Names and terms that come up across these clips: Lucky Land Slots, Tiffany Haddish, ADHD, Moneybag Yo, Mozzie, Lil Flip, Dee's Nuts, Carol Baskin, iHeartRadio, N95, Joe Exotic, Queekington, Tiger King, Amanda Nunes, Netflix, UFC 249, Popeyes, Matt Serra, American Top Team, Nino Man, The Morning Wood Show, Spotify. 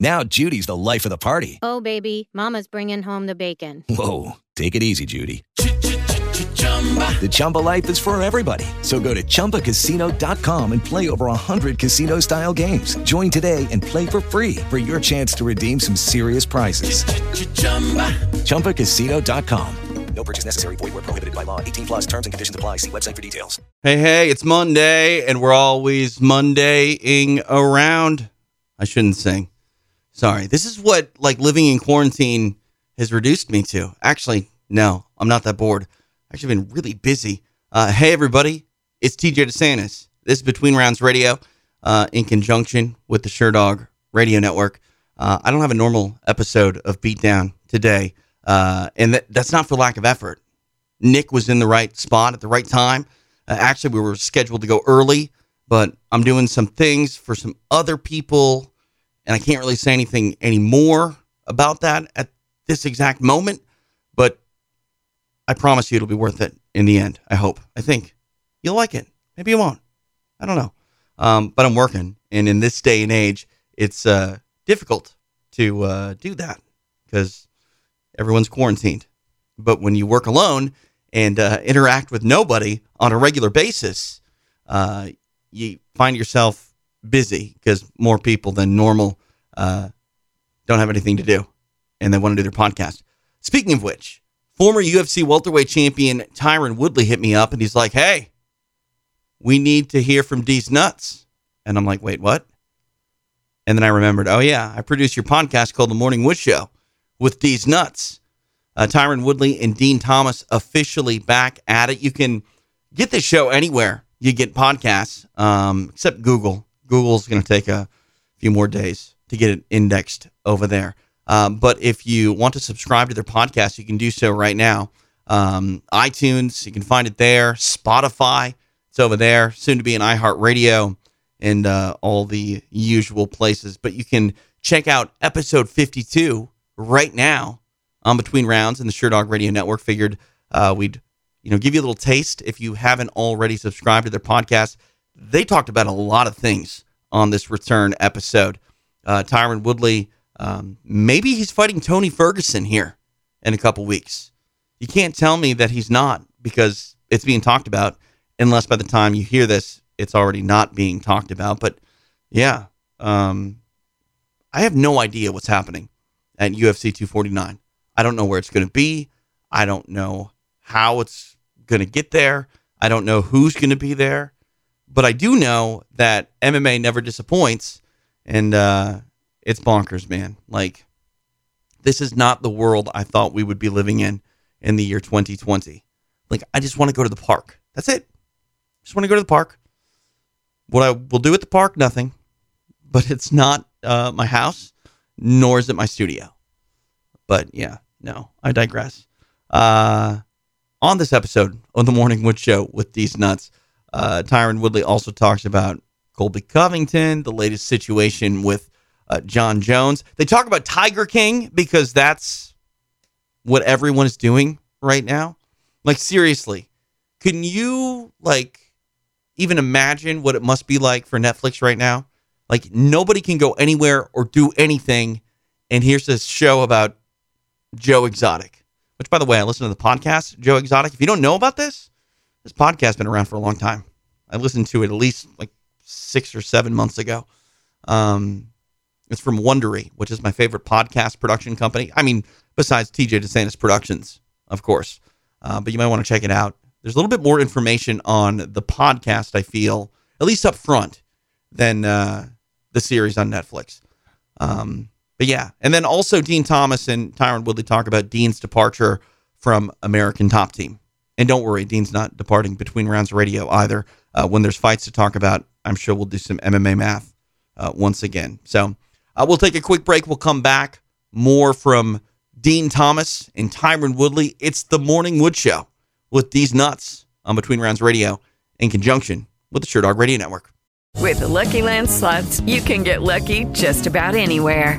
Now Judy's the life of the party. Oh, baby, mama's bringing home the bacon. Whoa, take it easy, Judy. The Chumba life is for everybody. So go to ChumbaCasino.com and play over 100 casino-style games. Join today and play for free for your chance to redeem some serious prizes. ChumbaCasino.com. No purchase necessary. Void where prohibited by law. 18+ terms and conditions apply. See website for details. Hey, it's Monday, and we're always Monday-ing around. I shouldn't sing. Sorry. This is what living in quarantine has reduced me to. Actually, no, I'm not that bored. I've actually been really busy. Hey, everybody. It's TJ DeSantis. This is Between Rounds Radio in conjunction with the Sherdog Radio Network. I don't have a normal episode of Beatdown today, and that's not for lack of effort. Nick was in the right spot at the right time. Actually, we were scheduled to go early, but I'm doing some things for some other people. And I can't really say anything anymore about that at this exact moment, but I promise you it'll be worth it in the end. I hope. I think you'll like it. Maybe you won't. I don't know. But I'm working. And in this day and age, it's difficult to do that because everyone's quarantined. But when you work alone and interact with nobody on a regular basis, you find yourself busy because more people than normal don't have anything to do and they want to do their podcast. Speaking of which, former UFC welterweight champion Tyron Woodley hit me up and he's like, hey, we need to hear from Dee's Nuts. And I'm like, wait, what? And then I remembered, oh yeah, I produce your podcast called The Morning Wood Show with Dee's Nuts. Tyron Woodley and Dean Thomas officially back at it. You can get this show anywhere you get podcasts, except Google. Google's going to take a few more days to get it indexed over there. But if you want to subscribe to their podcast, you can do so right now. iTunes, you can find it there. Spotify, it's over there. Soon to be in iHeartRadio and all the usual places. But you can check out episode 52 right now on Between Rounds and the Sherdog Radio Network. Figured we'd give you a little taste if you haven't already subscribed to their podcast. They talked about a lot of things on this return episode. Tyron Woodley, maybe he's fighting Tony Ferguson here in a couple weeks. You can't tell me that he's not because it's being talked about, unless by the time you hear this, it's already not being talked about. But yeah, I have no idea what's happening at UFC 249. I don't know where it's going to be. I don't know how it's going to get there. I don't know who's going to be there. But I do know that MMA never disappoints, and it's bonkers, man. Like, this is not the world I thought we would be living in the year 2020. Like, I just want to go to the park. That's it. Just want to go to the park. What I will do at the park, nothing. But it's not my house, nor is it my studio. But, yeah, no, I digress. On this episode of The Morning Wood Show with Dee's Nuts, Tyron Woodley also talks about Colby Covington, the latest situation with John Jones. They talk about Tiger King because that's what everyone is doing right now. Like, seriously, can you even imagine what it must be like for Netflix right now? Like, nobody can go anywhere or do anything. And here's this show about Joe Exotic, which, by the way, I listen to the podcast, Joe Exotic. If you don't know about this podcast's been around for a long time. I listened to it at least 6 or 7 months ago. It's from Wondery, which is my favorite podcast production company. I mean, besides TJ DeSantis Productions, of course. But you might want to check it out. There's a little bit more information on the podcast, I feel, at least up front, than the series on Netflix. But yeah. And then also Dean Thomas and Tyron Woodley talk about Dean's departure from American Top Team. And don't worry, Dean's not departing Between Rounds Radio either. When there's fights to talk about, I'm sure we'll do some MMA math once again. So we'll take a quick break. We'll come back. More from Dean Thomas and Tyron Woodley. It's The Morning Wood Show with Dee's Nuts on Between Rounds Radio in conjunction with the Sherdog Radio Network. With the Lucky Land Slots, you can get lucky just about anywhere.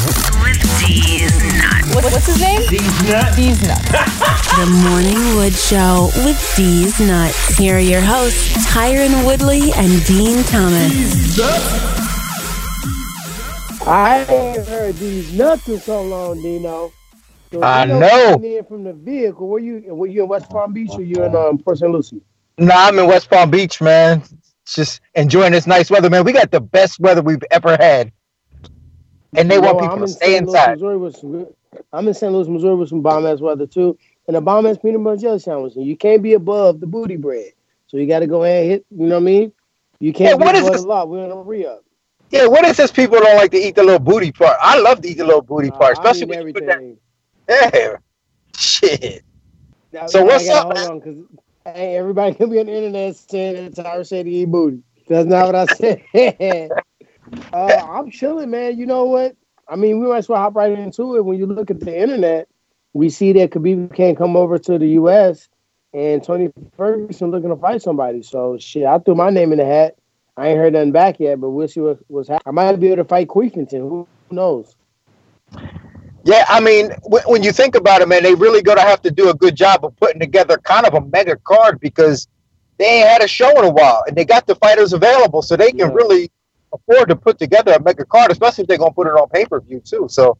With Dee's Nuts. What's his name? Dee's Nuts. Dee's Nuts. The Morning Wood Show with Dee's Nuts. Here are your hosts, Tyron Woodley and Dean Thomas. Dee's Nuts. I ain't heard Dee's Nuts in so long, Dino. So I know. Coming in from the vehicle, were you in West Palm Beach or you in Port St. Lucie? Nah, I'm in West Palm Beach, man. Just enjoying this nice weather, man. We got the best weather we've ever had, and they want people to stay inside. I'm in St. Louis, Missouri, with some bomb ass weather too, and a bomb ass peanut butter jelly sandwich. And you can't be above the booty bread, so you got to go ahead and hit. You know what I mean? You can't be above the lot. We're in a re-up. Yeah, what is this? People don't like to eat the little booty part. I love to eat the little booty part, especially when you put that. Yeah, shit. Now, so what's up, man? Hold on, hey, everybody can be on the internet saying that Tyra said to eat booty. That's not what I said. I'm chilling, man. You know what? I mean, we might as well hop right into it. When you look at the internet, we see that Khabib can't come over to the U.S. and Tony Ferguson looking to fight somebody. So shit, I threw my name in the hat. I ain't heard nothing back yet, but we'll see what's happening. I might be able to fight Queekington. Who knows? Yeah, I mean, when you think about it, man, they really going to have to do a good job of putting together kind of a mega card because they ain't had a show in a while, and they got the fighters available, so they can really afford to put together a mega card, especially if they're going to put it on pay-per-view, too. So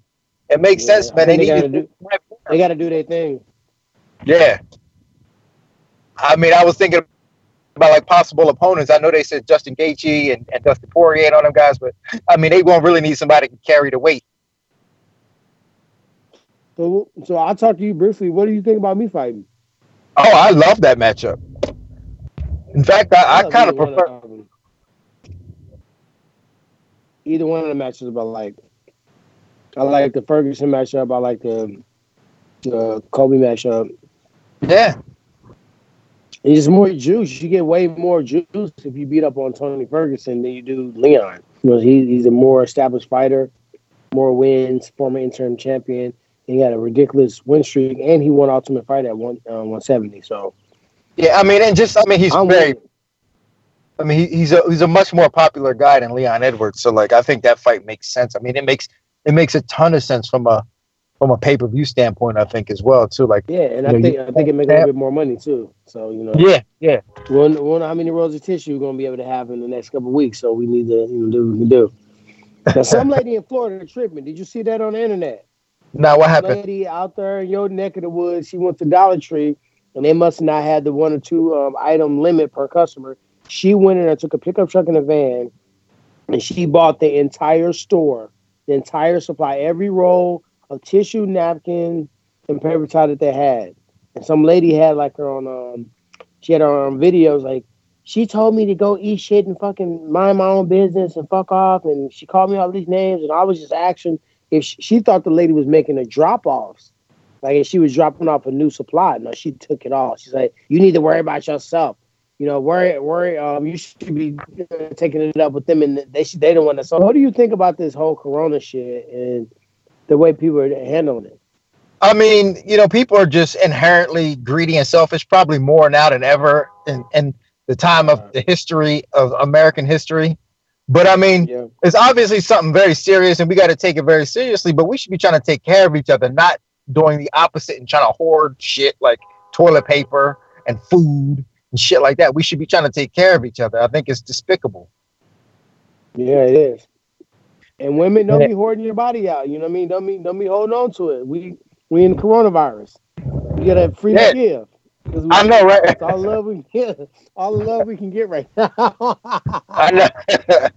it makes sense, man. They got to do their thing. Yeah. I mean, I was thinking about like possible opponents. I know they said Justin Gaethje and Dustin Poirier and all them guys, but I mean they won't really need somebody to carry the weight. So I'll talk to you briefly. What do you think about me fighting? Oh, I love that matchup. In fact, I kind of prefer either one of the matches. But I like the Ferguson matchup. I like the Colby matchup. Yeah. It's more juice. You get way more juice if you beat up on Tony Ferguson than you do Leon. Because he's a more established fighter, more wins, former interim champion. He had a ridiculous win streak, and he won Ultimate Fighter at 170. So, yeah, I mean, he's a much more popular guy than Leon Edwards. So, I think that fight makes sense. I mean, it makes a ton of sense from a pay-per-view standpoint, I think, as well, too. I think it makes a little bit more money, too. So, Yeah. We don't know how many rolls of tissue we're going to be able to have in the next couple of weeks, so we need to do what we can do. Now, some lady in Florida tripping. Did you see that on the internet? Now, what happened? Some lady out there in your neck of the woods, she went to Dollar Tree, and they must not have the one or two item limit per customer. She went in and took a pickup truck and a van, and she bought the entire store, the entire supply, every roll of tissue, napkin, and paper towel that they had. And some lady had her on videos, she told me to go eat shit and fucking mind my own business and fuck off. And she called me all these names, and I was just asking if she thought the lady was making a drop-offs. If she was dropping off a new supply. No, she took it all. She's like, you need to worry about yourself. Worry. You should be taking it up with them, and they don't want to. So what do you think about this whole corona shit and the way people are handling it? I mean, people are just inherently greedy and selfish, probably more now than ever in the time of the history of American history. But I mean, It's obviously something very serious, and we got to take it very seriously. But we should be trying to take care of each other, not doing the opposite and trying to hoard shit like toilet paper and food and shit like that. We should be trying to take care of each other. I think it's despicable. Yeah, it is. And women, don't be hoarding your body out. You know what I mean? Don't be holding on to it. We in the coronavirus. You gotta freely give. I know, right? That's all the love we get. All the love we can get right now. I know.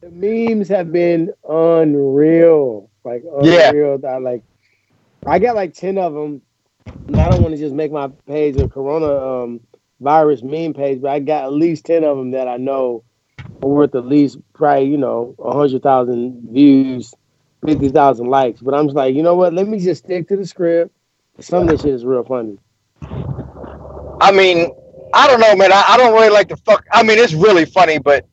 The memes have been unreal. Like, unreal. Yeah. I got like 10 of them. And I don't want to just make my page a coronavirus meme page, but I got at least 10 of them that I know are worth at least probably, 100,000 views, 50,000 likes. But I'm just like, you know what? Let me just stick to the script. Some of this shit is real funny. I mean, I don't know, man. I don't really like the fuck. I mean, it's really funny, but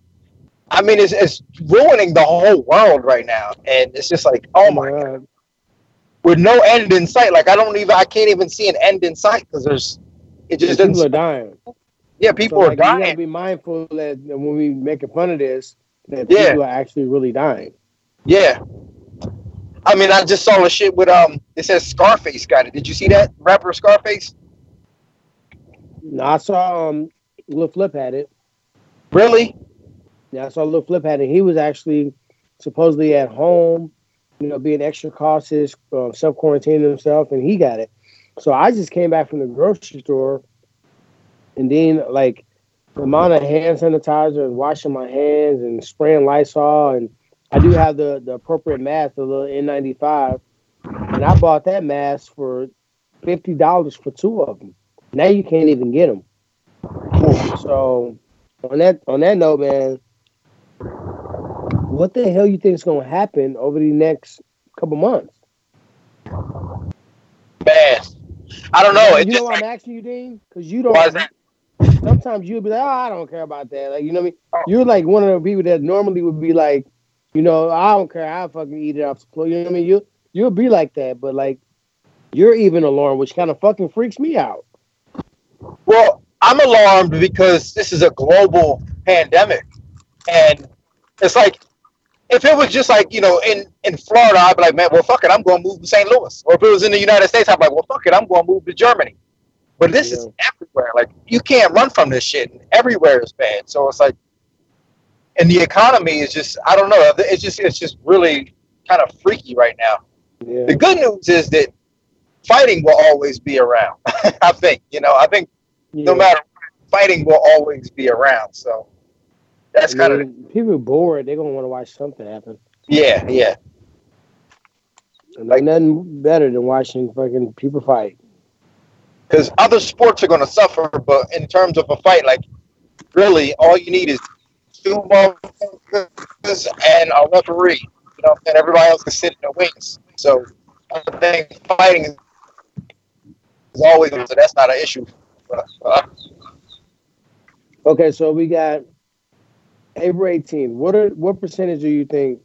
I mean, it's ruining the whole world right now. And it's just like, oh my God. With no end in sight. Like, I can't even see an end in sight because people are dying. Yeah, people are dying. You gotta be mindful that when we making fun of this, that people are actually really dying. Yeah. I mean, I just saw a shit with, it says Scarface got it. Did you see that? Rapper Scarface? No, I saw Lil Flip had it. Really? Yeah, I saw Lil Flip had it. He was actually supposedly at home, being extra cautious, self-quarantining himself, and he got it. So I just came back from the grocery store, and then, the amount of hand sanitizer and washing my hands and spraying Lysol, and I do have the appropriate mask, the little N95, and I bought that mask for $50 for two of them. Now you can't even get them. So on that note, man, what the hell you think is going to happen over the next couple months? Man, I don't know. You know why I'm asking you, Dean? Because you don't. Why is that? Sometimes you'll be like, oh, I don't care about that. Like, you know what I mean? Oh. You're like one of the people that normally would be like, I don't care. I'll fucking eat it off the floor. You know what I mean? You'll be like that, but you're even alarmed, which kind of fucking freaks me out. Well, I'm alarmed because this is a global pandemic. And it's like, if it was just in Florida, I'd be like, man, well, fuck it, I'm going to move to St. Louis. Or if it was in the United States, I'd be like, well, fuck it, I'm going to move to Germany. But this is everywhere. Like, you can't run from this shit. And everywhere is bad. So it's like, and the economy is just, I don't know. It's just really kind of freaky right now. Yeah. The good news is that fighting will always be around. I think, no matter what, fighting will always be around. So that's kind of people are bored. They're going to want to watch something happen. Yeah. Yeah. Like nothing better than watching fucking people fight. Because other sports are going to suffer. But in terms of a fight, really all you need is two motherfuckers and a referee. You know, and everybody else can sit in the wings. So I think fighting is always, so that's not an issue. Okay, so we got April 18th. What percentage do you think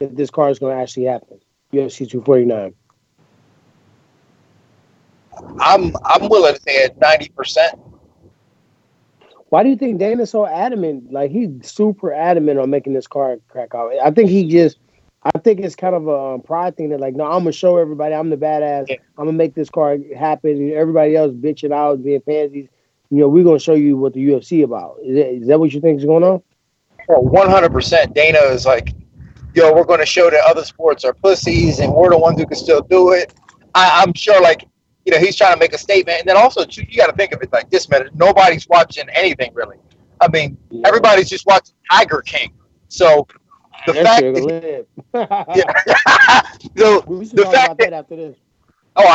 that this card is going to actually happen? UFC 249. I'm willing to say at 90%. Why do you think Dana's so adamant? Like, he's super adamant on making this card crack out. I think it's kind of a pride thing that, no, I'm going to show everybody I'm the badass. Yeah. I'm going to make this card happen. And everybody else bitching out, being pansies. We're going to show you what the UFC about. Is that what you think is going on? Well, 100%. Dana is like, yo, we're going to show that other sports are pussies and we're the ones who can still do it. I'm sure, he's trying to make a statement. And then also, too, you got to think of it like this, man. Nobody's watching anything, really. I mean, everybody's just watching Tiger King. So I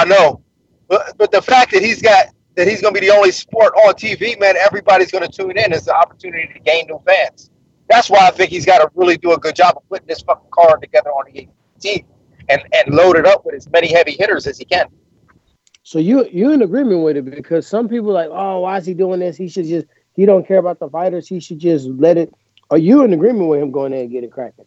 know, but the fact that he's going to be the only sport on TV, man, everybody's going to tune in. It's an opportunity to gain new fans. That's why I think he's got to really do a good job of putting this fucking card together on the 18th and load it up with as many heavy hitters as he can. So you're in agreement with it, because some people are like, oh, why is he doing this? He don't care about the fighters. He should just let it. Are you in agreement with him going there and getting cracking?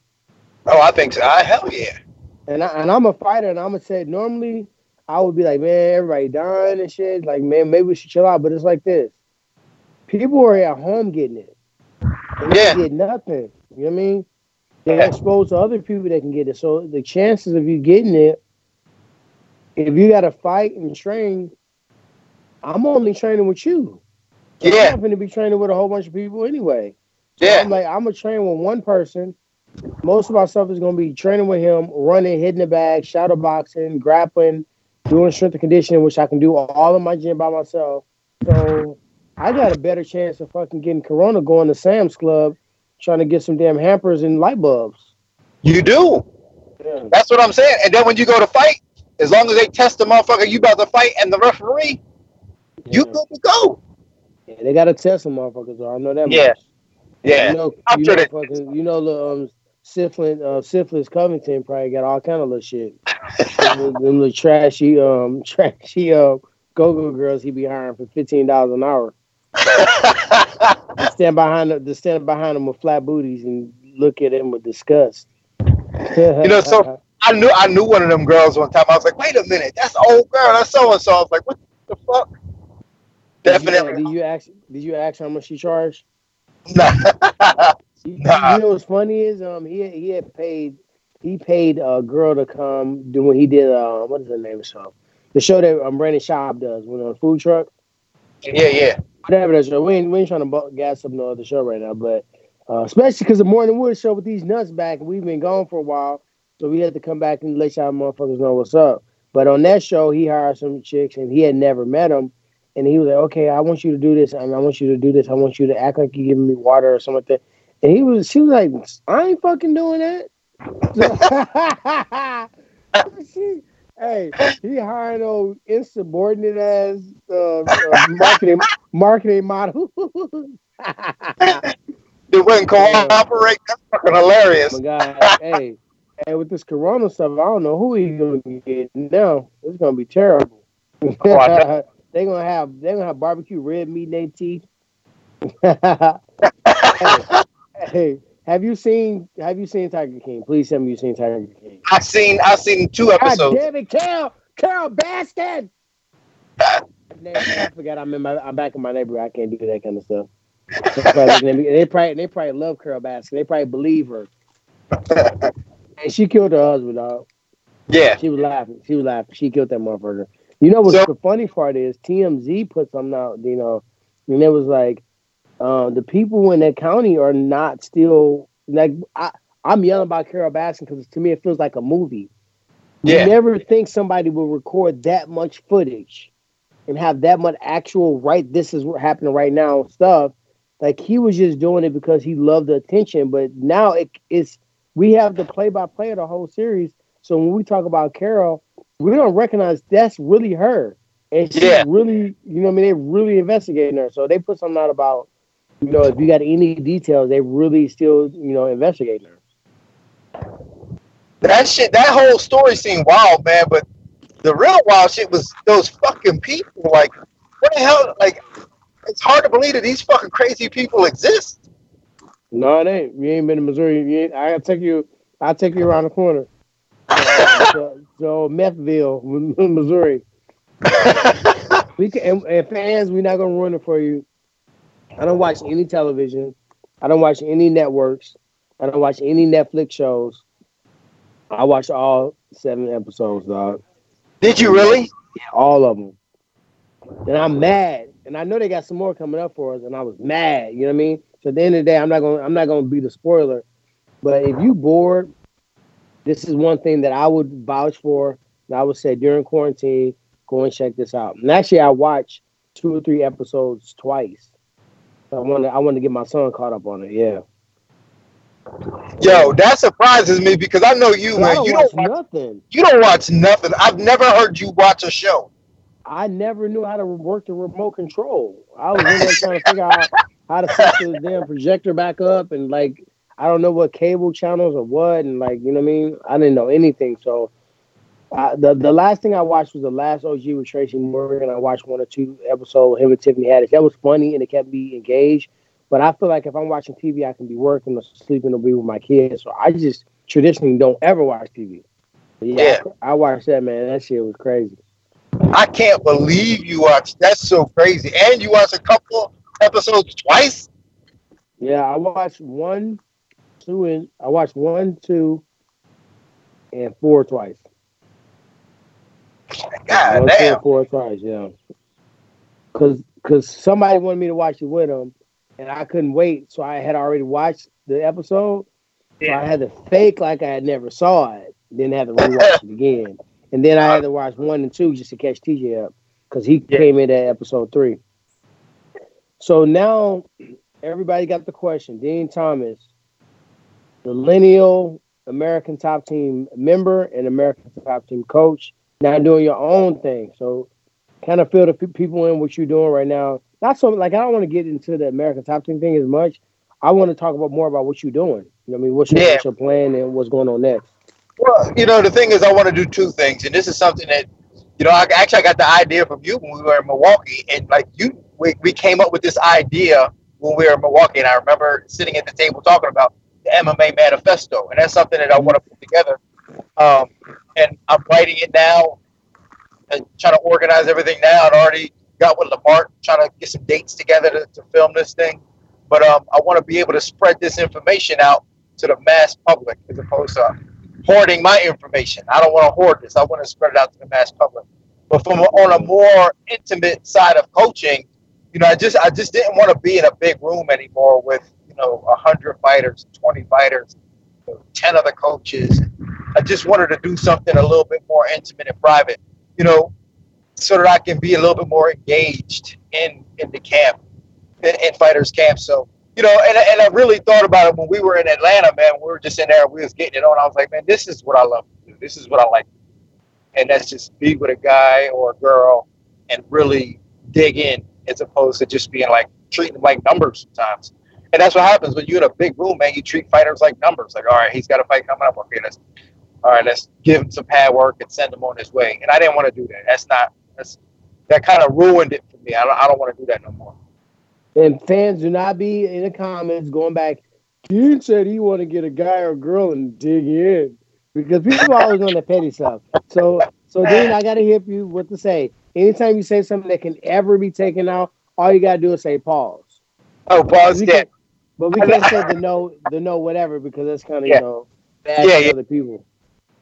Oh, I think so. Hell yeah. And I'm a fighter, and I'm going to say, normally, I would be like, man, everybody dying and shit. Like, man, maybe we should chill out. But it's like this. People are at home getting it. They get nothing. You know what I mean? They're exposed to other people that can get it. So the chances of you getting it, if you got to fight and train, I'm only training with you. Yeah. I'm not going to be training with a whole bunch of people anyway. So I'm going to train with one person. Most of our stuff is going to be training with him, running, hitting the bag, shadow boxing, grappling, doing strength and conditioning, which I can do all in my gym by myself. So I got a better chance of fucking getting corona going to Sam's Club trying to get some damn hampers and light bulbs. You do. Yeah. That's what I'm saying. And then when you go to fight, as long as they test the motherfucker you about to fight and the referee, you good to go. Yeah, they got to test the motherfuckers. I know that much. Yeah. You know, Syphilis Covington probably got all kind of little shit. them little trashy go-go girls he be hiring for $15 an hour. Stand behind them with flat booties and look at him with disgust. You know, so I knew one of them girls one time. I was like, wait a minute, that's an old girl, that's so and so. I was like, what the fuck? Definitely. Did you ask how much she charged? Nah. You know what's funny is he paid a girl to come do when he did what is the name of the show? The show that Brandon Schaub does when on a food truck. Yeah. Whatever that show. We ain't trying to gas up no other show right now, but especially because the Morning Wood show with these nuts back, we've been gone for a while, so we had to come back and let y'all motherfuckers know what's up. But on that show, he hired some chicks and he had never met them. And he was like, okay, I want you to do this, and I want you to do this. I want you to act like you're giving me water or something like that. And she was like, I ain't fucking doing that. He hired old insubordinate ass marketing model. It wouldn't cooperate. That's fucking hilarious. Oh my God. Hey, with this corona stuff, I don't know who he's gonna get now. It's gonna be terrible. Oh, They're gonna have barbecue red meat in their teeth. Hey, have you seen Tiger King? Please tell me you've seen Tiger King. I've seen 2 episodes. God damn it, Carol Bastard! I forgot I'm back in my neighborhood. I can't do that kind of stuff. They probably love Carol Bastard. They probably believe her. And she killed her husband, dog. Yeah, she was laughing. She killed that motherfucker. You know what's the funny part is TMZ put something out, you know, and it was like the people in that county are not still like I'm yelling about Carol Baskin because to me it feels like a movie. Yeah. You never think somebody will record that much footage and have that much actual this is what happening right now stuff. Like he was just doing it because he loved the attention, but now we have the play-by-play of the whole series. So when we talk about Carol, we don't recognize that's really her. And she's really, you know what I mean? They're really investigating her. So they put something out about, you know, if you got any details, they really still, you know, investigating her. That whole story seemed wild, man. But the real wild shit was those fucking people. Like, what the hell? Like, it's hard to believe that these fucking crazy people exist. No, it ain't. You ain't been to Missouri. I'll take you around the corner. So Methville, Missouri. We can, and fans, we're not gonna ruin it for you. I don't watch any television. I don't watch any networks. I don't watch any Netflix shows. I watched all 7 episodes, dog. Did you really? Yeah, all of them. And I'm mad. And I know they got some more coming up for us. And I was mad. You know what I mean? So at the end of the day, I'm not gonna be the spoiler. But if you bored. This is one thing that I would vouch for, and I would say during quarantine, go and check this out. And actually, I watched 2 or 3 episodes twice. So I want to get my son caught up on it. Yeah. Yo, that surprises me because I know you, man. You don't watch nothing. I've never heard you watch a show. I never knew how to work the remote control. I was in there trying to figure out how to set the damn projector back up and like. I don't know what cable channels or what, and like, you know what I mean? I didn't know anything. So the last thing I watched was the last OG with Tracy Morgan. I watched 1 or 2 episodes, him and Tiffany Haddish. That was funny, and it kept me engaged. But I feel like if I'm watching TV, I can be working or sleeping or be with my kids. So I just traditionally don't ever watch TV. But yeah. I watched that, man. That shit was crazy. I can't believe you watched. That's so crazy. And you watched a couple episodes twice? Yeah, I watched 1, 2, and 4 twice. God 1, damn. 2, and 4 twice, yeah. Because somebody wanted me to watch it with them, and I couldn't wait, so I had already watched the episode. Yeah. So I had to fake like I had never saw it, then had to rewatch it again. And then I had to watch 1 and 2 just to catch TJ up because he came in at episode 3. So now everybody got the question. Dean Thomas, the lineal American Top Team member and American Top Team coach, now doing your own thing. So kind of fill the people in what you're doing right now. Not so like I don't want to get into the American Top Team thing as much. I want to talk about more about what you're doing. You know what I mean? What's your plan and what's going on next? Well, you know, the thing is I want to do two things. And this is something that, you know, I got the idea from you when we were in Milwaukee. And like we came up with this idea when we were in Milwaukee. And I remember sitting at the table talking about the MMA manifesto. And that's something that I want to put together. And I'm writing it now and trying to organize everything now. I'd already got with Lamar trying to get some dates together to film this thing. But I want to be able to spread this information out to the mass public as opposed to hoarding my information. I don't want to hoard this. I want to spread it out to the mass public. But on a more intimate side of coaching, you know, I just didn't want to be in a big room anymore with, you know, 100 fighters, 20 fighters, 10 other coaches. I just wanted to do something a little bit more intimate and private, you know, so that I can be a little bit more engaged in the camp. In fighters' camp. So, you know, and I really thought about it when we were in Atlanta, man. We were just in there, we was getting it on. I was like, man, this is what I love to do. This is what I like to do. And that's just be with a guy or a girl and really dig in as opposed to just being like, treating them like numbers sometimes. And that's what happens when you're in a big room, man. You treat fighters like numbers. Like, all right, he's got a fight coming up. Okay, let's give him some pad work and send him on his way. And I didn't want to do that. That kind of ruined it for me. I don't want to do that no more. And fans, do not be in the comments going back, Dean said he want to get a guy or a girl and dig in. Because people are always on the petty stuff. So Dean, I got to hear you what to say. Anytime you say something that can ever be taken out, all you got to do is say pause. Oh, pause, yeah. But we can't say the no whatever because that's kind of, you know, bad for other people.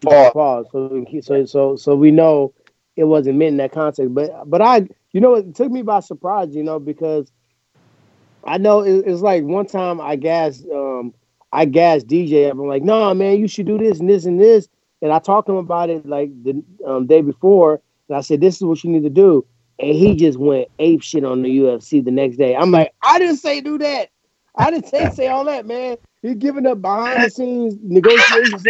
Pause. So we know it wasn't meant in that context. But I, you know, it took me by surprise, you know, because I know it's like one time I gassed DJ up. I'm like, no, man, you should do this and this and this. And I talked to him about it like the day before. And I said, this is what you need to do. And he just went ape shit on the UFC the next day. I'm like, I didn't say do that. I didn't say all that, man. He's giving up behind the scenes negotiations.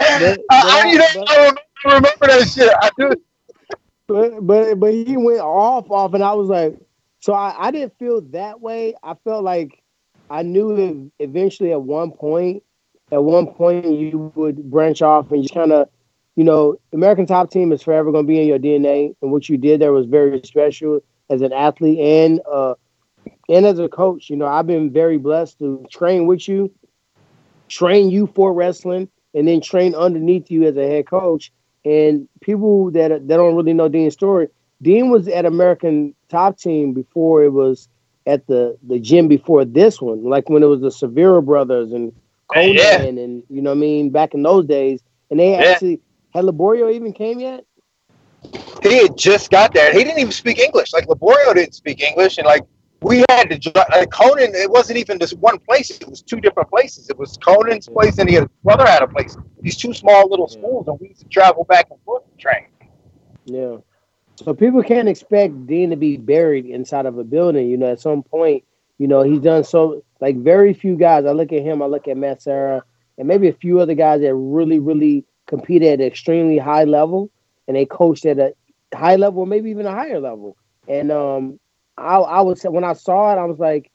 I remember that shit. I do. But he went off and I was like, so I didn't feel that way. I felt like I knew that eventually at one point you would branch off and just kind of, you know, American Top Team is forever going to be in your DNA. And what you did there was very special as an athlete and as a coach. You know, I've been very blessed to train with you, train you for wrestling, and then train underneath you as a head coach. And people that don't really know Dean's story, Dean was at American Top Team before it was at the gym before this one, like when it was the Severa brothers and Conan and, you know what I mean, back in those days. And they actually, had Laborio even came yet? He had just got there. He didn't even speak English. Like, Laborio didn't speak English. And, like, we had to, like, Conan, it wasn't even just one place. It was two different places. It was Conan's place and his brother had a place. These two small little schools, and we used to travel back and forth and train. Yeah. So people can't expect Dean to be buried inside of a building. You know, at some point, you know, he's done so, like, very few guys. I look at him, I look at Matt Serra, and maybe a few other guys that really, really competed at an extremely high level, and they coached at a high level, maybe even a higher level. And I would say, when I saw it, I was like,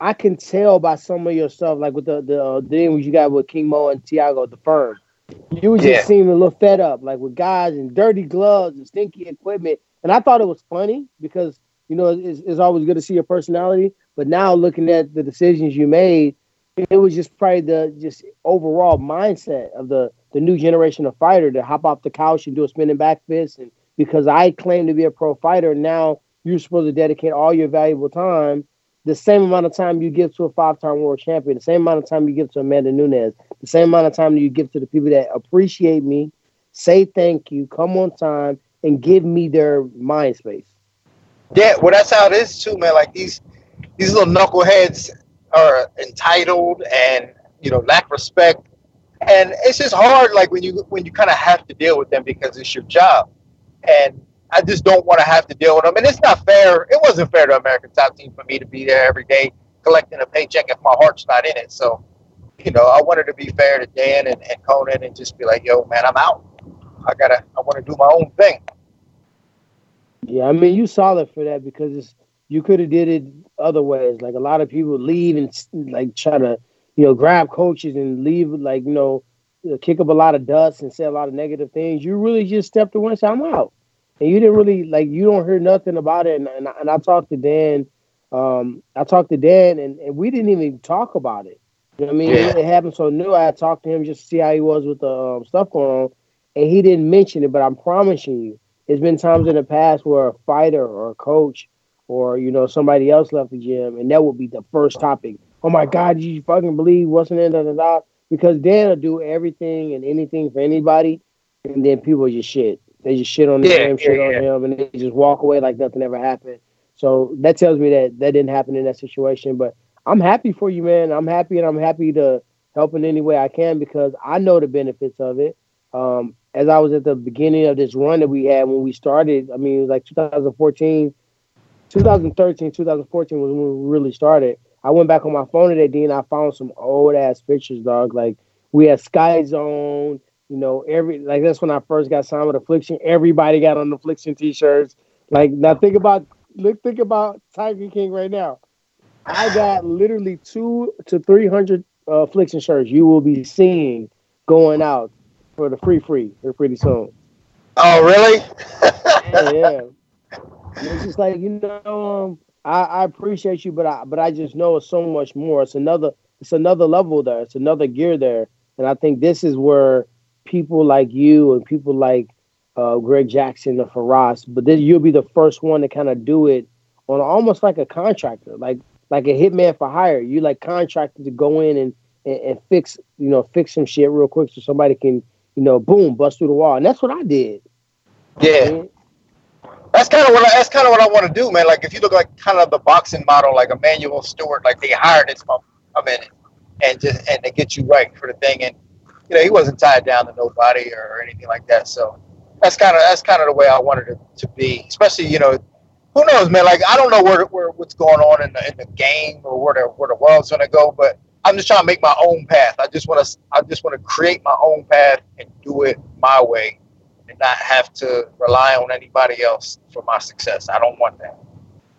I can tell by some of your stuff, like with the things you got with King Mo and Tiago, the firm. You just seem a little fed up, like with guys and dirty gloves and stinky equipment. And I thought it was funny because, you know, it's always good to see your personality. But now looking at the decisions you made, it was just probably the just overall mindset of the new generation of fighter to hop off the couch and do a spinning back fist. And because I claim to be a pro fighter, now you're supposed to dedicate all your valuable time, the same amount of time you give to a 5-time world champion, the same amount of time you give to Amanda Nunes, the same amount of time you give to the people that appreciate me, say thank you, come on time, and give me their mind space. Yeah, well, that's how it is too, man. Like these little knuckleheads are entitled and, you know, lack respect. And it's just hard, like, when you kind of have to deal with them because it's your job. And I just don't want to have to deal with them. And it's not fair. It wasn't fair to American Top Team for me to be there every day collecting a paycheck if my heart's not in it. So, you know, I wanted to be fair to Dan and Conan and just be like, yo, man, I'm out. I want to do my own thing. Yeah, I mean, you solid for that because you could have did it other ways. Like, a lot of people leave and, like, try to, you know, grab coaches and leave, like, you know, kick up a lot of dust and say a lot of negative things. You really just stepped away and said, I'm out. And you didn't really, like, you don't hear nothing about it. And I talked to Dan. And we didn't even talk about it. You know what I mean? Yeah. It happened so new. I talked to him just to see how he was with the stuff going on. And he didn't mention it, but I'm promising you, there's been times in the past where a fighter or a coach or, you know, somebody else left the gym, and that would be the first topic. Oh, my God, did you fucking believe what's in it? Because Dan will do everything and anything for anybody, and then people just shit. They just shit on the damn on him, and they just walk away like nothing ever happened. So that tells me that didn't happen in that situation. But I'm happy for you, man. I'm happy to help in any way I can because I know the benefits of it. As I was at the beginning of this run that we had when we started, I mean, it was like 2013, 2014 was when we really started. I went back on my phone today, Dean. I found some old-ass pictures, dog. Like, we had Sky Zone. You know, that's when I first got signed with Affliction. Everybody got on Affliction t-shirts. Like, now think about Tiger King right now. I got literally 200 to 300 Affliction shirts you will be seeing going out for the free here pretty soon. Oh, really? Yeah. It's just like, you know, I appreciate you, but I just know it's so much more. It's another level there. It's another gear there. And I think this is where people like you and people like Greg Jackson or Faraz, but then you'll be the first one to kind of do it on almost like a contractor, like a hitman for hire. You like contracted to go in and fix some shit real quick so somebody can, you know, boom, bust through the wall. And that's what I did. Yeah, man. That's kind of what I want to do, man. Like, if you look like kind of the boxing model, like Emanuel Stewart, like they hired this motherfucker to come in and they get you right for the thing. And, you know, he wasn't tied down to nobody or anything like that. So that's kind of the way I wanted it to be. Especially, you know, who knows, man? Like, I don't know what's going on in the game or where the world's gonna go. But I'm just trying to make my own path. I just want to create my own path and do it my way, and not have to rely on anybody else for my success. I don't want that.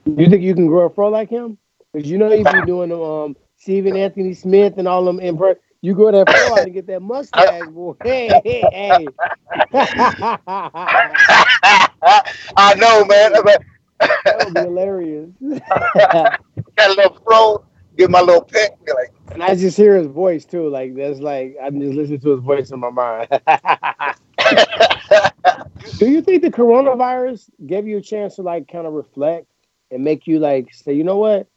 You think you can grow a pro like him? Because you know he's been doing Stephen Anthony Smith and all them in person. You go that far and get that mustache, boy. Hey. I know, man. That would be hilarious. Got a little pro, get my little pick. Like, and I just hear his voice, too. Like, that's like, I'm just listening to his voice in my mind. Do you think the coronavirus gave you a chance to, like, kind of reflect and make you, like, say, you know what?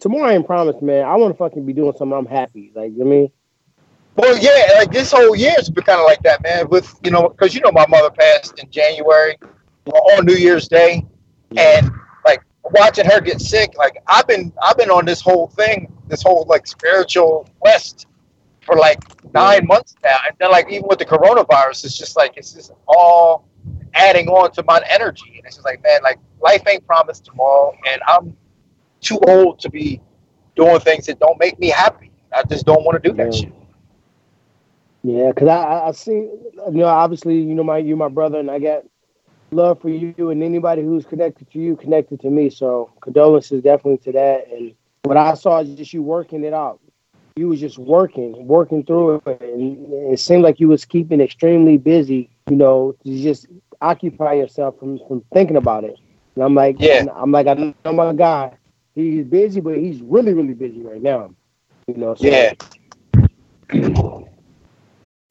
Tomorrow I ain't promised, man. I want to fucking be doing something I'm happy. Like, you know what I mean? Well, yeah, like this whole year's been kind of like that, man. With, you know, because, you know, my mother passed in January on New Year's Day, and like watching her get sick, like I've been on this whole thing, this whole like spiritual quest for like 9 months now, and then like even with the coronavirus, it's just like it's just all adding on to my energy, and it's just like, man, like life ain't promised tomorrow, and I'm too old to be doing things that don't make me happy. I just don't want to do that shit. Yeah, because I see, you know, obviously, you know, you're my brother, and I got love for you and anybody who's connected to you, connected to me. So condolences definitely to that. And what I saw is just you working it out. You was just working through it. And it seemed like you was keeping extremely busy, you know, to just occupy yourself from thinking about it. And I'm like, yeah. I'm like, I know my guy. He's busy, but he's really, really busy right now. You know, so. Yeah.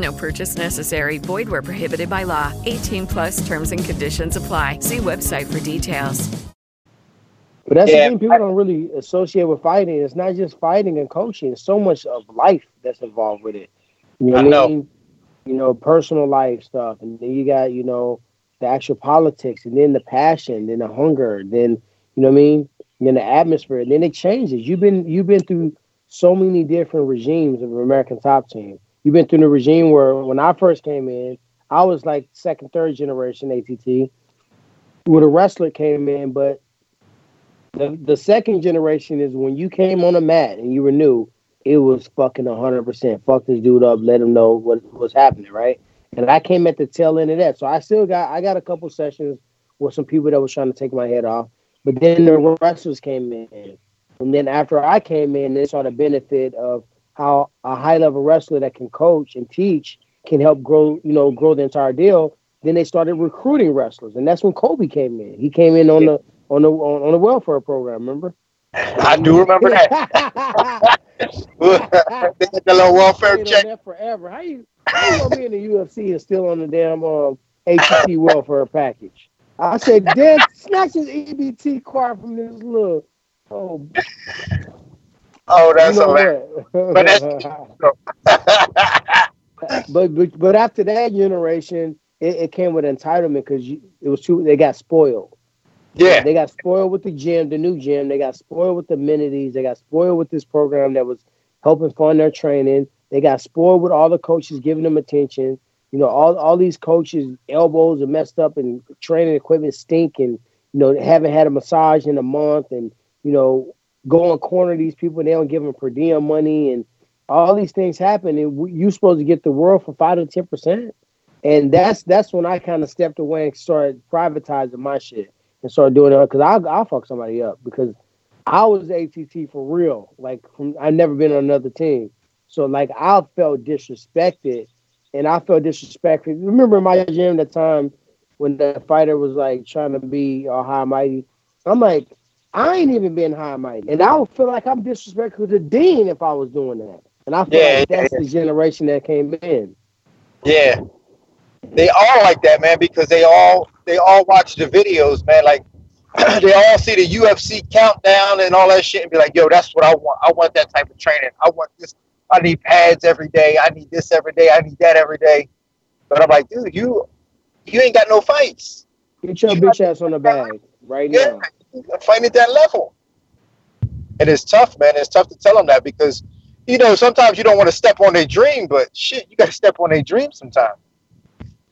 No purchase necessary. Void where prohibited by law. 18+ terms and conditions apply. See website for details. But that's the thing people don't really associate with fighting. It's not just fighting and coaching. It's so much of life that's involved with it. You know, you know, personal life stuff. And then you got, you know, the actual politics, and then the passion, then the hunger, then, you know what I mean? And then the atmosphere, and then it changes. You've been through so many different regimes of American Top Team. You've been through the regime where when I first came in, I was like second, third generation ATT. Where the wrestler came in, but the second generation is when you came on a mat and you were new, it was fucking 100%. Fuck this dude up, let him know what's happening, right? And I came at the tail end of that. So I got a couple sessions with some people that was trying to take my head off. But then the wrestlers came in. And then after I came in, they saw the benefit of how a high-level wrestler that can coach and teach can help grow the entire deal. Then they started recruiting wrestlers. And that's when Colby came in. He came in on the welfare program, remember? I do remember that. They had the little welfare check. Forever. How you gonna be in the UFC and still on the damn ATT welfare package? I said, "Dad, snatch his EBT card from this little." Oh, that's hilarious. But that's but after that generation, it came with entitlement because it was too. They got spoiled. Yeah, they got spoiled with the gym, the new gym. They got spoiled with the amenities. They got spoiled with this program that was helping fund their training. They got spoiled with all the coaches giving them attention. You know, all these coaches' elbows are messed up and training equipment stink, and you know they haven't had a massage in a month, and you know go on corner these people and they don't give them per diem money, and all these things happen. And you're supposed to get the world for 5 to 10%, and that's when I kind of stepped away and started privatizing my shit. And start doing it because I'll fuck somebody up because I was ATT for real. Like I've never been on another team, so like I felt disrespected, and I felt disrespected. Remember in my gym that time when the fighter was like trying to be high and mighty. I'm like, I ain't even been high and mighty, and I would feel like I'm disrespectful to Dean if I was doing that. And I feel like that's the generation that came in. Yeah. They all like that, man, because they all watch the videos, man. Like they all see the UFC countdown and all that shit and be like, yo, that's what I want. I want that type of training. I want this. I need pads every day. I need this every day. I need that every day. But I'm like, dude, you ain't got no fights. Get your bitch ass on the bag right now. Yeah, fight at that level. And it's tough, man. It's tough to tell them that because, you know, sometimes you don't want to step on their dream, but shit, you got to step on their dream sometimes.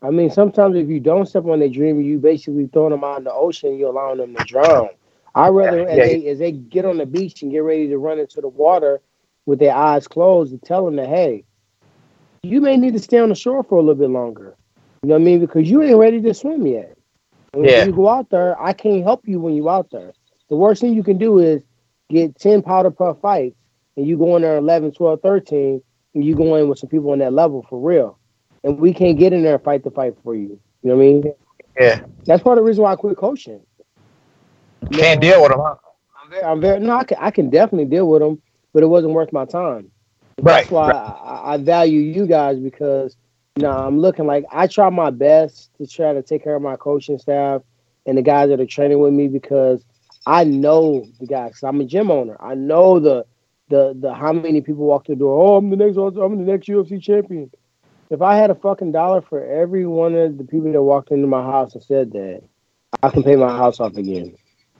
I mean, sometimes if you don't step on their dream, you basically throwing them out in the ocean. You're allowing them to drown. I'd rather as they get on the beach and get ready to run into the water with their eyes closed and tell them that, hey, you may need to stay on the shore for a little bit longer. You know what I mean? Because you ain't ready to swim yet. And when you go out there, I can't help you when you out there. The worst thing you can do is get 10 powder puff fights and you go in there 11, 12, 13 and you go in with some people on that level for real. And we can't get in there and fight the fight for you. You know what I mean? Yeah. That's part of the reason why I quit coaching. Can't deal with them, huh? I can definitely deal with them, but it wasn't worth my time. Right. That's why I value you guys because, you know, I'm looking like I try my best to try to take care of my coaching staff and the guys that are training with me because I know the guys. Cause I'm a gym owner. I know the how many people walk through the door. Oh, I'm the next UFC champion. If I had a fucking dollar for every one of the people that walked into my house and said that, I can pay my house off again.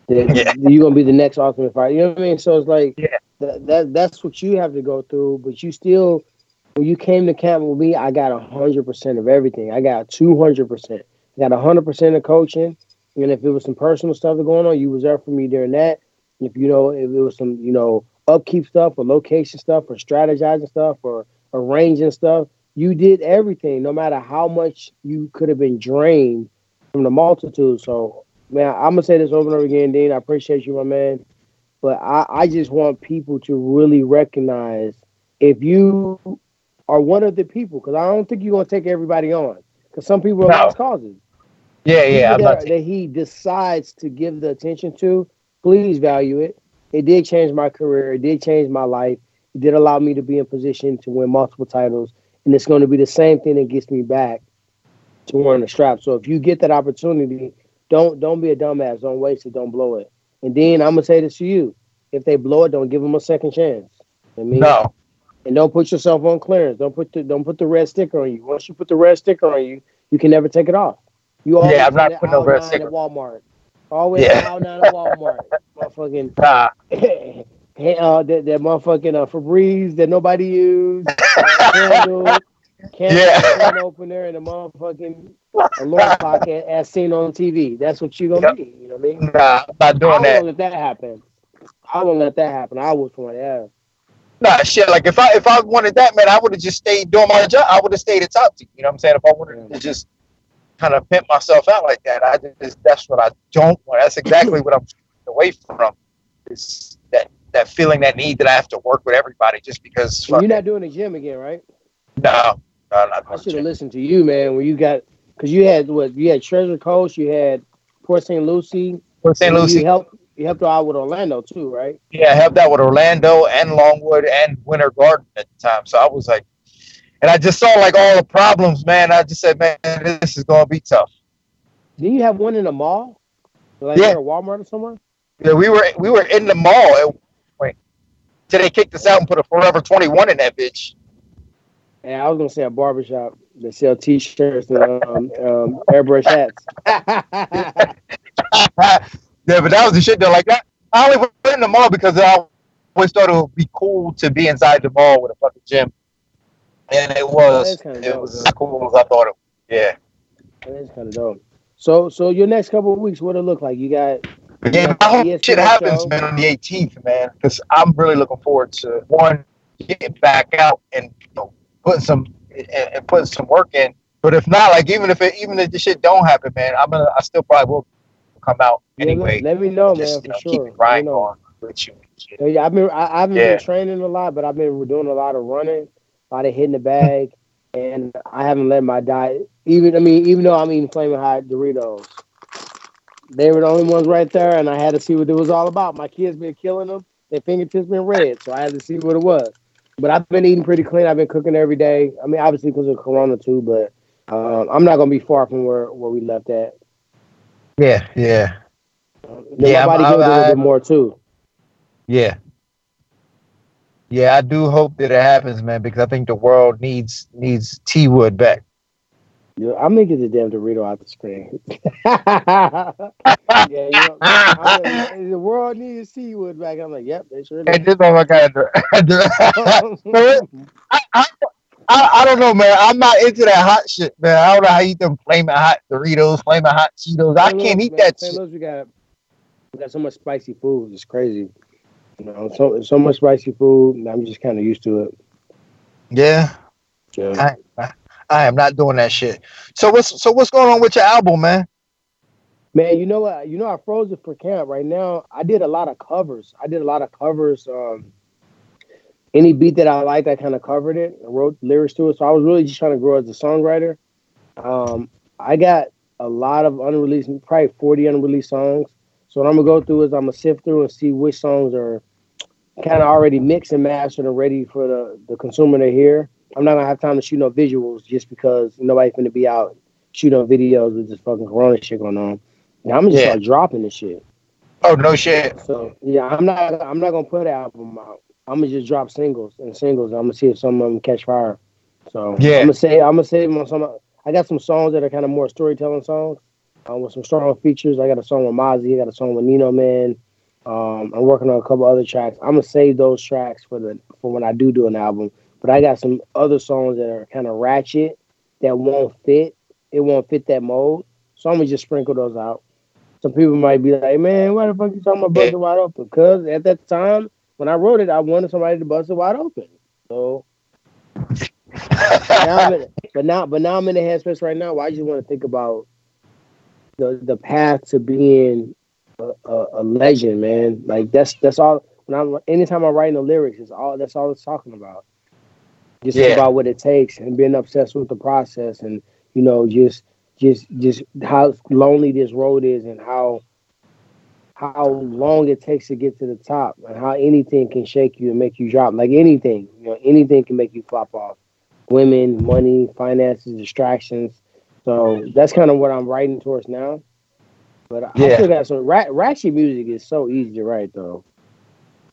You're going to be the next Ultimate Fighter. You know what I mean? So it's like, that's what you have to go through. But you still, when you came to camp with me, I got 100% of everything. I got 200%. I got 100% of coaching. And if it was some personal stuff going on, you was there for me during that. If, you know, if it was some, you know, upkeep stuff or location stuff or strategizing stuff or arranging stuff, you did everything, no matter how much you could have been drained from the multitude. So, man, I'm going to say this over and over again, Dean. I appreciate you, my man. But I just want people to really recognize if you are one of the people, because I don't think you're going to take everybody on, because some people are lost causes. Yeah. That he decides to give the attention to, please value it. It did change my career. It did change my life. It did allow me to be in position to win multiple titles. And it's going to be the same thing that gets me back to wearing the strap. So if you get that opportunity, don't be a dumbass. Don't waste it. Don't blow it. And Dean, I'm going to say this to you. If they blow it, don't give them a second chance. I mean, no. And don't put yourself on clearance. Don't put the red sticker on you. Once you put the red sticker on you, you can never take it off. You always I'm not putting no red sticker at Walmart. Always out down at Walmart. Motherfucking that motherfucking Febreze that nobody used. Can opener and a motherfucking alarm clock as seen on TV. That's what you gonna be. You know what I mean? Nah, I'm not doing that. I won't let that happen. I was one. Yeah. Nah, shit. Like if I wanted that, man, I would have just stayed doing my job. I would have stayed at Top Team. You know what I'm saying? If I wanted to just kind of pimp myself out like that, that's what I don't want. That's exactly what I'm away from. Is that feeling, that need that I have to work with everybody just because. You're not doing the gym again, right? No. I should have listened to you, man. When you got, because you had Treasure Coast, you had Port St. Lucie. You helped out with Orlando too, right? Yeah, I helped out with Orlando and Longwood and Winter Garden at the time. So I was like, and I just saw like all the problems, man. I just said, man, this is gonna be tough. Didn't you have one in the mall? Like at a Walmart or somewhere? Yeah, we were in the mall. Till they kicked us out and put a Forever 21 in that bitch. And I was gonna say a barbershop that sell T-shirts and airbrush hats. Yeah, but that was the shit though. Like that, I only went in the mall because I always thought it would be cool to be inside the mall with a fucking gym, and it was. It was as cool as I thought it was. Yeah, that is kind of dope. So your next couple of weeks, what it look like? You got. Yeah, my whole ESPN shit happens, show. Man, on the 18th, man. Because I'm really looking forward to one, getting back out and putting some work in. But if not, like even if the shit don't happen, man, I still probably will come out anyway. Let me know, just, man. For sure, keep grinding on with you. Yeah, I've been training a lot, but I've been doing a lot of running, a lot of hitting the bag, and I haven't let my diet. Even though I'm eating Flaming Hot Doritos, they were the only ones right there, and I had to see what it was all about. My kids been killing them; their fingertips been red, so I had to see what it was. But I've been eating pretty clean. I've been cooking every day. I mean, obviously because of Corona too, but I'm not gonna be far from where we left at. Yeah. My body gives a little bit more too. Yeah. Yeah, I do hope that it happens, man, because I think the world needs T Wood back. Yeah, I'm gonna get the damn Dorito out the screen. The world needs T Wood back. I'm like, yep, they sure do. Hey, this one I got. I don't know, man. I'm not into that hot shit, man. I don't know how you eat them Flaming Hot Doritos, Flaming Hot Cheetos. I can't eat that shit. We got so much spicy food. It's crazy. You know, so much spicy food, and I'm just kind of used to it. Yeah. I am not doing that shit. So what's going on with your album, man? Man, you know, I froze it for camp right now. I did a lot of covers. Any beat that I liked, I kind of covered it. I wrote lyrics to it. So I was really just trying to grow as a songwriter. I got a lot of unreleased, probably 40 unreleased songs. So what I'm going to go through is I'm going to sift through and see which songs are kind of already mixed and mastered and ready for the consumer to hear. I'm not going to have time to shoot no visuals just because nobody's going to be out shooting videos with this fucking Corona shit going on. Now I'm going to just start dropping this shit. Oh, no shit. So, yeah, I'm not going to put an album out. I'm going to just drop singles. I'm going to see if some of them catch fire. So yeah. I'm going to save them on some. I got some songs that are kind of more storytelling songs with some strong features. I got a song with Mozzie. I got a song with Nino Man. I'm working on a couple other tracks. I'm going to save those tracks for when I do an album. But I got some other songs that are kind of ratchet that won't fit. It won't fit that mold. So I'm going to just sprinkle those out. Some people might be like, man, why the fuck you talking about busting wide open? Because at that time, when I wrote it, I wanted somebody to bust it wide open. So now I'm in the headspace right now where I just want to think about the path to being a legend, man. Like that's all. Anytime I'm writing the lyrics, that's all it's talking about. Just about what it takes and being obsessed with the process, and you know, just how lonely this road is and how long it takes to get to the top, and how anything can shake you and make you drop. Like anything, you know, anything can make you flop off. women, money, finances, distractions. So that's kind of what I'm writing towards now. But I still got some ratchet music is so easy to write, though.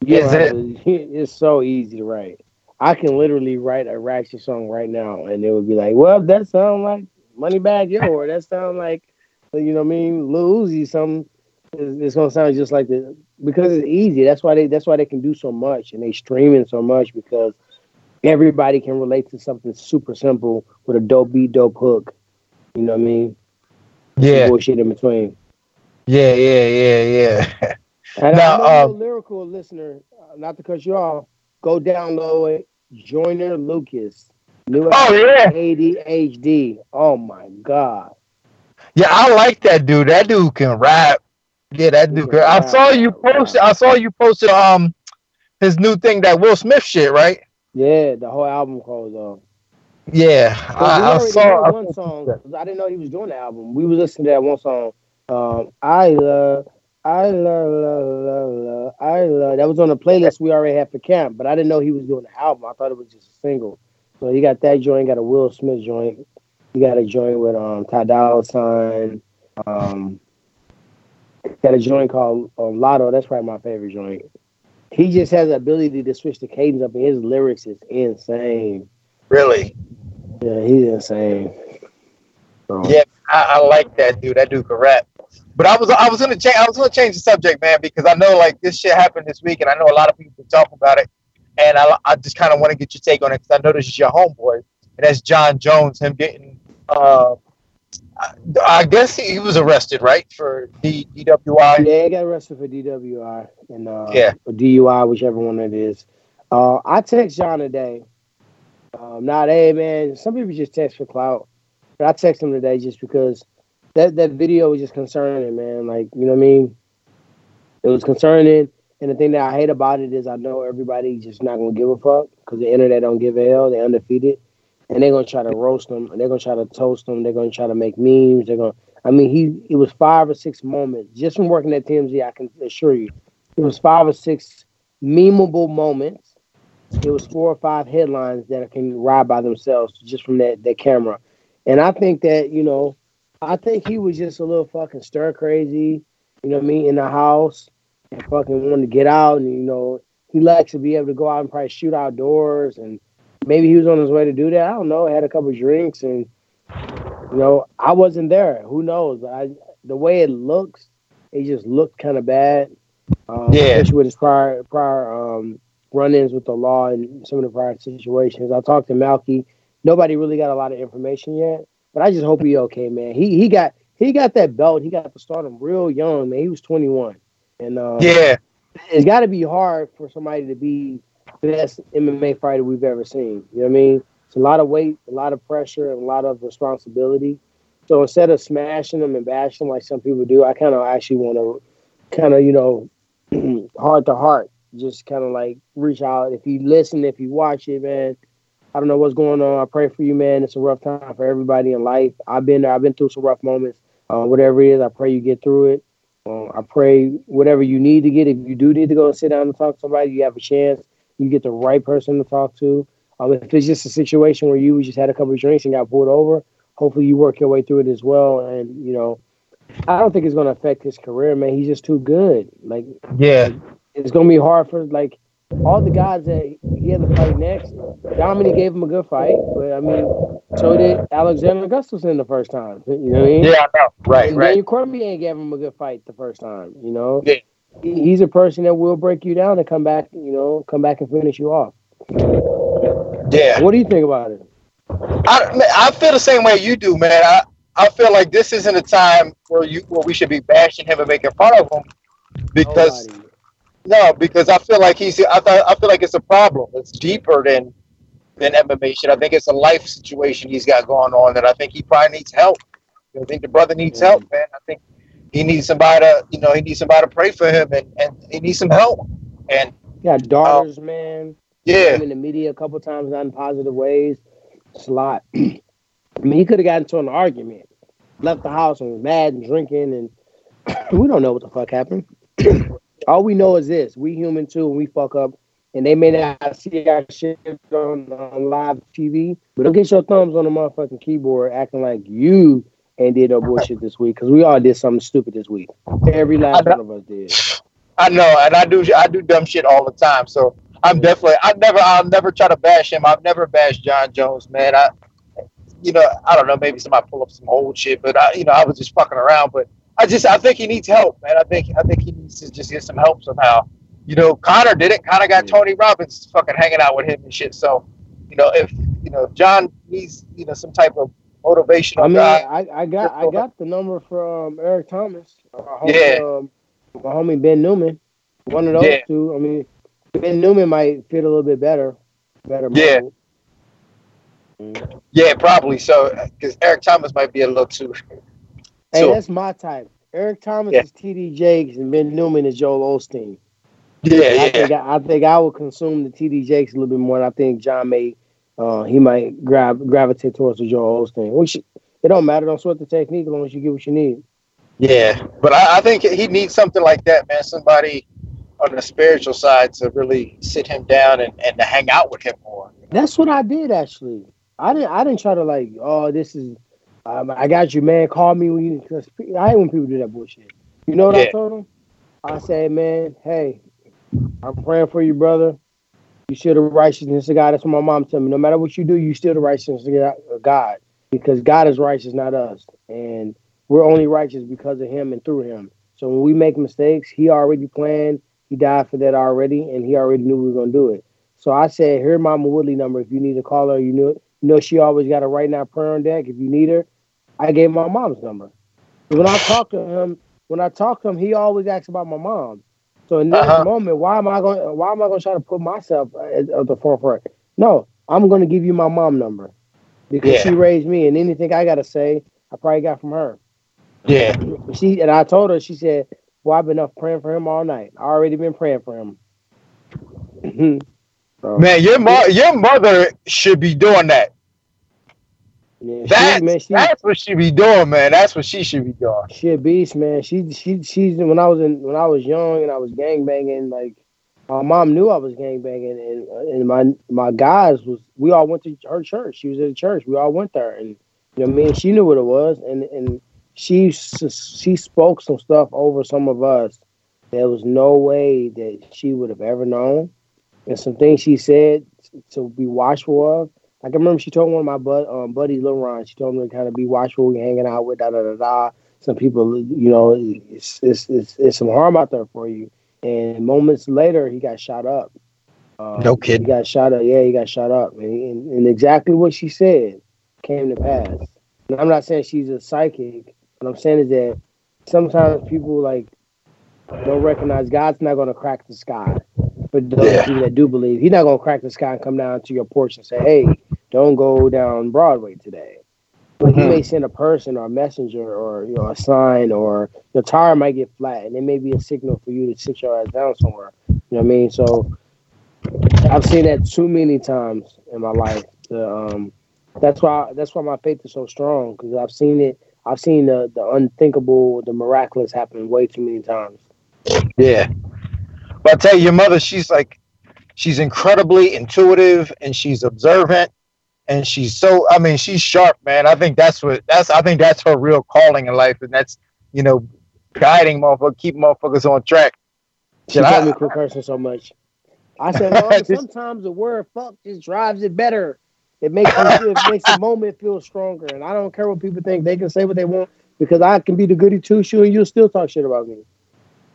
Yeah, it's so easy to write. I can literally write a ratchet song right now, and it would be like, well, that sound like Moneybag Yo, or that sound like, you know what I mean, Lil Uzi. Something it's gonna sound just like the, because it's easy. That's why they can do so much, and they streaming so much, because everybody can relate to something super simple with a dope beat, dope hook. You know what I mean? Yeah. Some bullshit in between. Yeah. And now, I'm a lyrical listener, not to cut you off, go download it. Joyner Lucas. New ADHD. Oh, my God. Yeah, I like that dude. That dude can rap. Yeah, that dude. I saw you posted his new thing, that Will Smith shit, right? Yeah, the whole album called Yeah, I saw one song. I didn't know he was doing the album. We were listening to that one song. I love. That was on a playlist we already had for camp, but I didn't know he was doing the album. I thought it was just a single. So you got that joint, got a Will Smith joint. You got a joint with Ty Dolla $ign. Got a joint called Lotto. That's probably my favorite joint. He just has the ability to switch the cadence up, and his lyrics is insane. Really? Yeah, he's insane. So. Yeah, I like that dude. That dude can rap. But I was gonna change the subject, man, because I know like this shit happened this week, and I know a lot of people talk about it, and I just kind of want to get your take on it, because I know this is your homeboy, and that's John Jones. Him getting, I guess he was arrested, right, for DWI. Yeah, he got arrested for DWI and or DUI, whichever one it is. I text John today. Hey man, some people just text for clout, but I text him today just because that video was just concerning, man. Like, you know what I mean? It was concerning, and the thing that I hate about it is I know everybody just not gonna give a fuck, because the internet don't give a hell. They're undefeated, and they're gonna try to roast them, and they're gonna try to toast them, they're gonna try to make memes. It was 5 or 6 moments just from working at TMZ. I can assure you, it was 5 or 6 memeable moments. It was 4 or 5 headlines that can ride by themselves just from that camera. And I think that, you know, I think he was just a little fucking stir crazy, you know what I mean, in the house, and fucking wanted to get out. And, you know, he likes to be able to go out and probably shoot outdoors. And maybe he was on his way to do that. I don't know. Had a couple of drinks, and, you know, I wasn't there. Who knows? The way it looks, it just looked kind of bad. Especially with his prior run-ins with the law and some of the prior situations. I talked to Malky. Nobody really got a lot of information yet, but I just hope he okay, man. He got that belt. He got the stardom real young, man. He was 21, and it's got to be hard for somebody to be the best MMA fighter we've ever seen. You know what I mean? It's a lot of weight, a lot of pressure, and a lot of responsibility. So instead of smashing them and bashing them like some people do, I kind of actually want to, kind of, you know, heart to heart. Just kind of like reach out. If you listen, if you watch it, man, I don't know what's going on. I pray for you, man. It's a rough time for everybody in life. I've been there. I've been through some rough moments. Whatever it is, I pray you get through it. I pray whatever you need to get. If you do need to go and sit down and talk to somebody, you have a chance. You get the right person to talk to. If it's just a situation where you just had a couple of drinks and got pulled over, hopefully you work your way through it as well. And, you know, I don't think it's going to affect his career, man. He's just too good. Like, yeah. It's going to be hard for, like, all the guys that he had to fight next. Dominic gave him a good fight, but, I mean, so did Alexander Gustafsson the first time. You know what I mean? Yeah, I know. Right. Daniel Cormier gave him a good fight the first time, you know? Yeah. He's a person that will break you down and come back, you know, and finish you off. Yeah. What do you think about it? I feel the same way you do, man. I feel like this isn't a time where we should be bashing him and making fun of him, because... Nobody. No, because I feel like I feel like it's a problem. It's deeper than MMA shit. I think it's a life situation he's got going on that I think he probably needs help. I think the brother needs help, man. I think he needs somebody to, you know, pray for him, and he needs some help. And yeah, daughters, man. Yeah, I'm in the media a couple times, not in positive ways. It's a lot. I mean, he could have gotten into an argument, left the house, and was mad and drinking, and we don't know what the fuck happened. All we know is this: we human too, and we fuck up, and they may not see our shit on live TV, but don't get your thumbs on the motherfucking keyboard acting like you ain't did no bullshit this week, because we all did something stupid this week. Every last one of us did. I know, and I do dumb shit all the time, so I'm definitely, I'll never try to bash him. I've never bashed John Jones, man. I don't know, maybe somebody pull up some old shit, but I was just fucking around, but I think he needs help, man. I think he needs to just get some help somehow. Connor did it. Connor got Tony Robbins fucking hanging out with him and shit. So, if John needs, some type of motivational guy. I got the number from Eric Thomas. My homie Ben Newman. One of those two. I mean, Ben Newman might fit a little bit better. Yeah. Mm. Yeah, probably so, because Eric Thomas might be a little too. Hey, that's my type. Eric Thomas is T.D. Jakes, and Ben Newman is Joel Osteen. I think I would consume the T.D. Jakes a little bit more, and I think John may, he might gravitate towards the Joel Osteen. Which, it don't matter. Don't sweat the technique as long as you get what you need. Yeah, but I think he needs something like that, man. Somebody on the spiritual side to really sit him down and to hang out with him more. That's what I did, actually. I didn't try to like, oh, this is. I got you, man. Call me when you. Cause I hate when people do that bullshit. You know what I told him? I said, man, hey, I'm praying for you, brother. You still the righteousness of God. That's what my mom told me. No matter what you do, you still the righteousness of God, because God is righteous, not us, and we're only righteous because of Him and through Him. So when we make mistakes, He already planned. He died for that already, and He already knew we were gonna do it. So I said, here's Mama Woodley number. If you need to call her, you knew it. You know she always got a right now prayer on deck. If you need her. I gave my mom's number. When I talk to him, he always asks about my mom. So in that moment, why am I going to try to put myself at the forefront? No, I'm going to give you my mom number, because she raised me, and anything I got to say, I probably got from her. Yeah. I told her. She said, "Well, I've been up praying for him all night. I already been praying for him." So, man, your mother should be doing that. Yeah, that's what she be doing, man. That's what she should be doing. She a beast, man. She's when I was young and I was gangbanging, like my mom knew I was gangbanging, and my guys was, we all went to her church. She was at a church. We all went there, and you know what I mean, she knew what it was, and she spoke some stuff over some of us. There was no way that she would have ever known, and some things she said to be watchful of. I can remember she told one of my buddies, Lil Ron, she told him to kind of be watchful, we hanging out with, da-da-da-da. Some people, it's some harm out there for you. And moments later, he got shot up. No kidding. He got shot up. Yeah, he got shot up. And exactly what she said came to pass. And I'm not saying she's a psychic. What I'm saying is that sometimes people, like, don't recognize God's not going to crack the sky. For those people that do believe, He's not going to crack the sky and come down to your porch and say, hey, don't go down Broadway today. But He may send a person or a messenger or a sign, or your tire might get flat, and it may be a signal for you to sit your ass down somewhere. You know what I mean? So I've seen that too many times in my life. That's why my faith is so strong, because I've seen it. I've seen the unthinkable, the miraculous happen way too many times. Yeah. But I tell you, your mother, she's incredibly intuitive, and she's observant, and she's sharp, man. I think that's her real calling in life, and that's, guiding motherfuckers, keeping motherfuckers on track. She told me cursing so much. I said, Lord, sometimes the word fuck just drives it better. It makes the moment feel stronger, and I don't care what people think. They can say what they want, because I can be the goody two-shoe, and you'll still talk shit about me.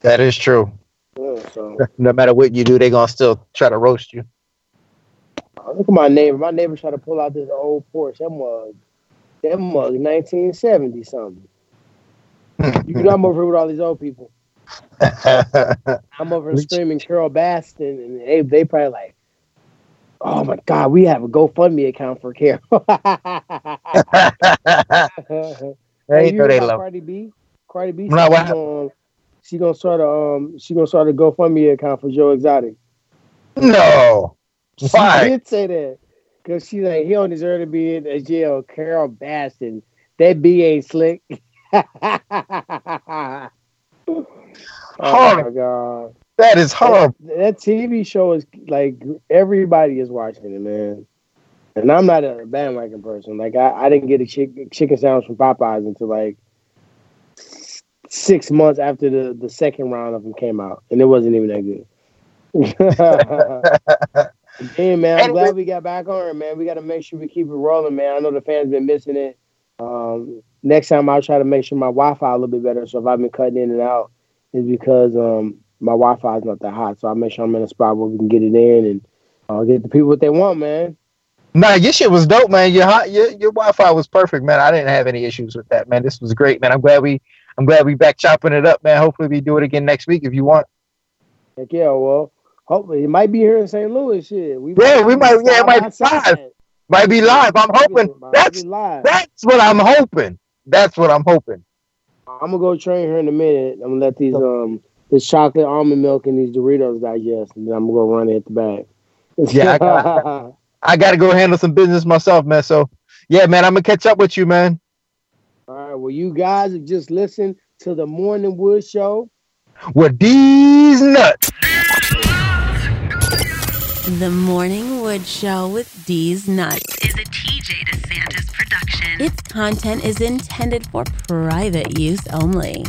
That is true. Yeah, so. No matter what you do, they're going to still try to roast you. Look at my neighbor. My neighbor tried to pull out this old Porsche. That mug, 1970-something. You know I'm over here with all these old people. I'm over screaming Carol Baskin, and they probably like, oh, my God, we have a GoFundMe account for Carol. Hey, you know Cardi B? Cardi B. She gonna start a GoFundMe account for Joe Exotic. No, why? She did say that, because she's like, he don't deserve to be in a jail. Carol Baskin, that B ain't slick. Oh my God, That is horrible. That TV show is like everybody is watching it, man. And I'm not a bandwagon person. Like I didn't get a chicken sandwich from Popeyes until like 6 months after the second round of them came out, and it wasn't even that good. Hey man, I'm glad we got back on it, man. We got to make sure we keep it rolling, man. I know the fans been missing it. Next time I'll try to make sure my Wi-Fi a little bit better. So if I've been cutting in and out, it's because my Wi-Fi is not that hot. So I make sure I'm in a spot where we can get it in and get the people what they want, man. Nah, your shit was dope, man. Your Wi-Fi was perfect, man. I didn't have any issues with that, man. This was great, man. I'm glad we back chopping it up, man. Hopefully we do it again next week if you want. Heck yeah, well, hopefully it might be here in St. Louis, shit. It might be live. Might be live. I'm hoping. That's what I'm hoping. That's what I'm hoping. I'm gonna go train here in a minute. I'm gonna let these this chocolate almond milk and these Doritos digest, and then I'm gonna go run it at the back. Yeah, I gotta go handle some business myself, man. So yeah, man, I'm gonna catch up with you, man. All right. Well, you guys have just listened to the Morning Wood Show with Dee's Nuts. The Morning Wood Show with Dee's Nuts is a TJ DeSantis production. Its content is intended for private use only.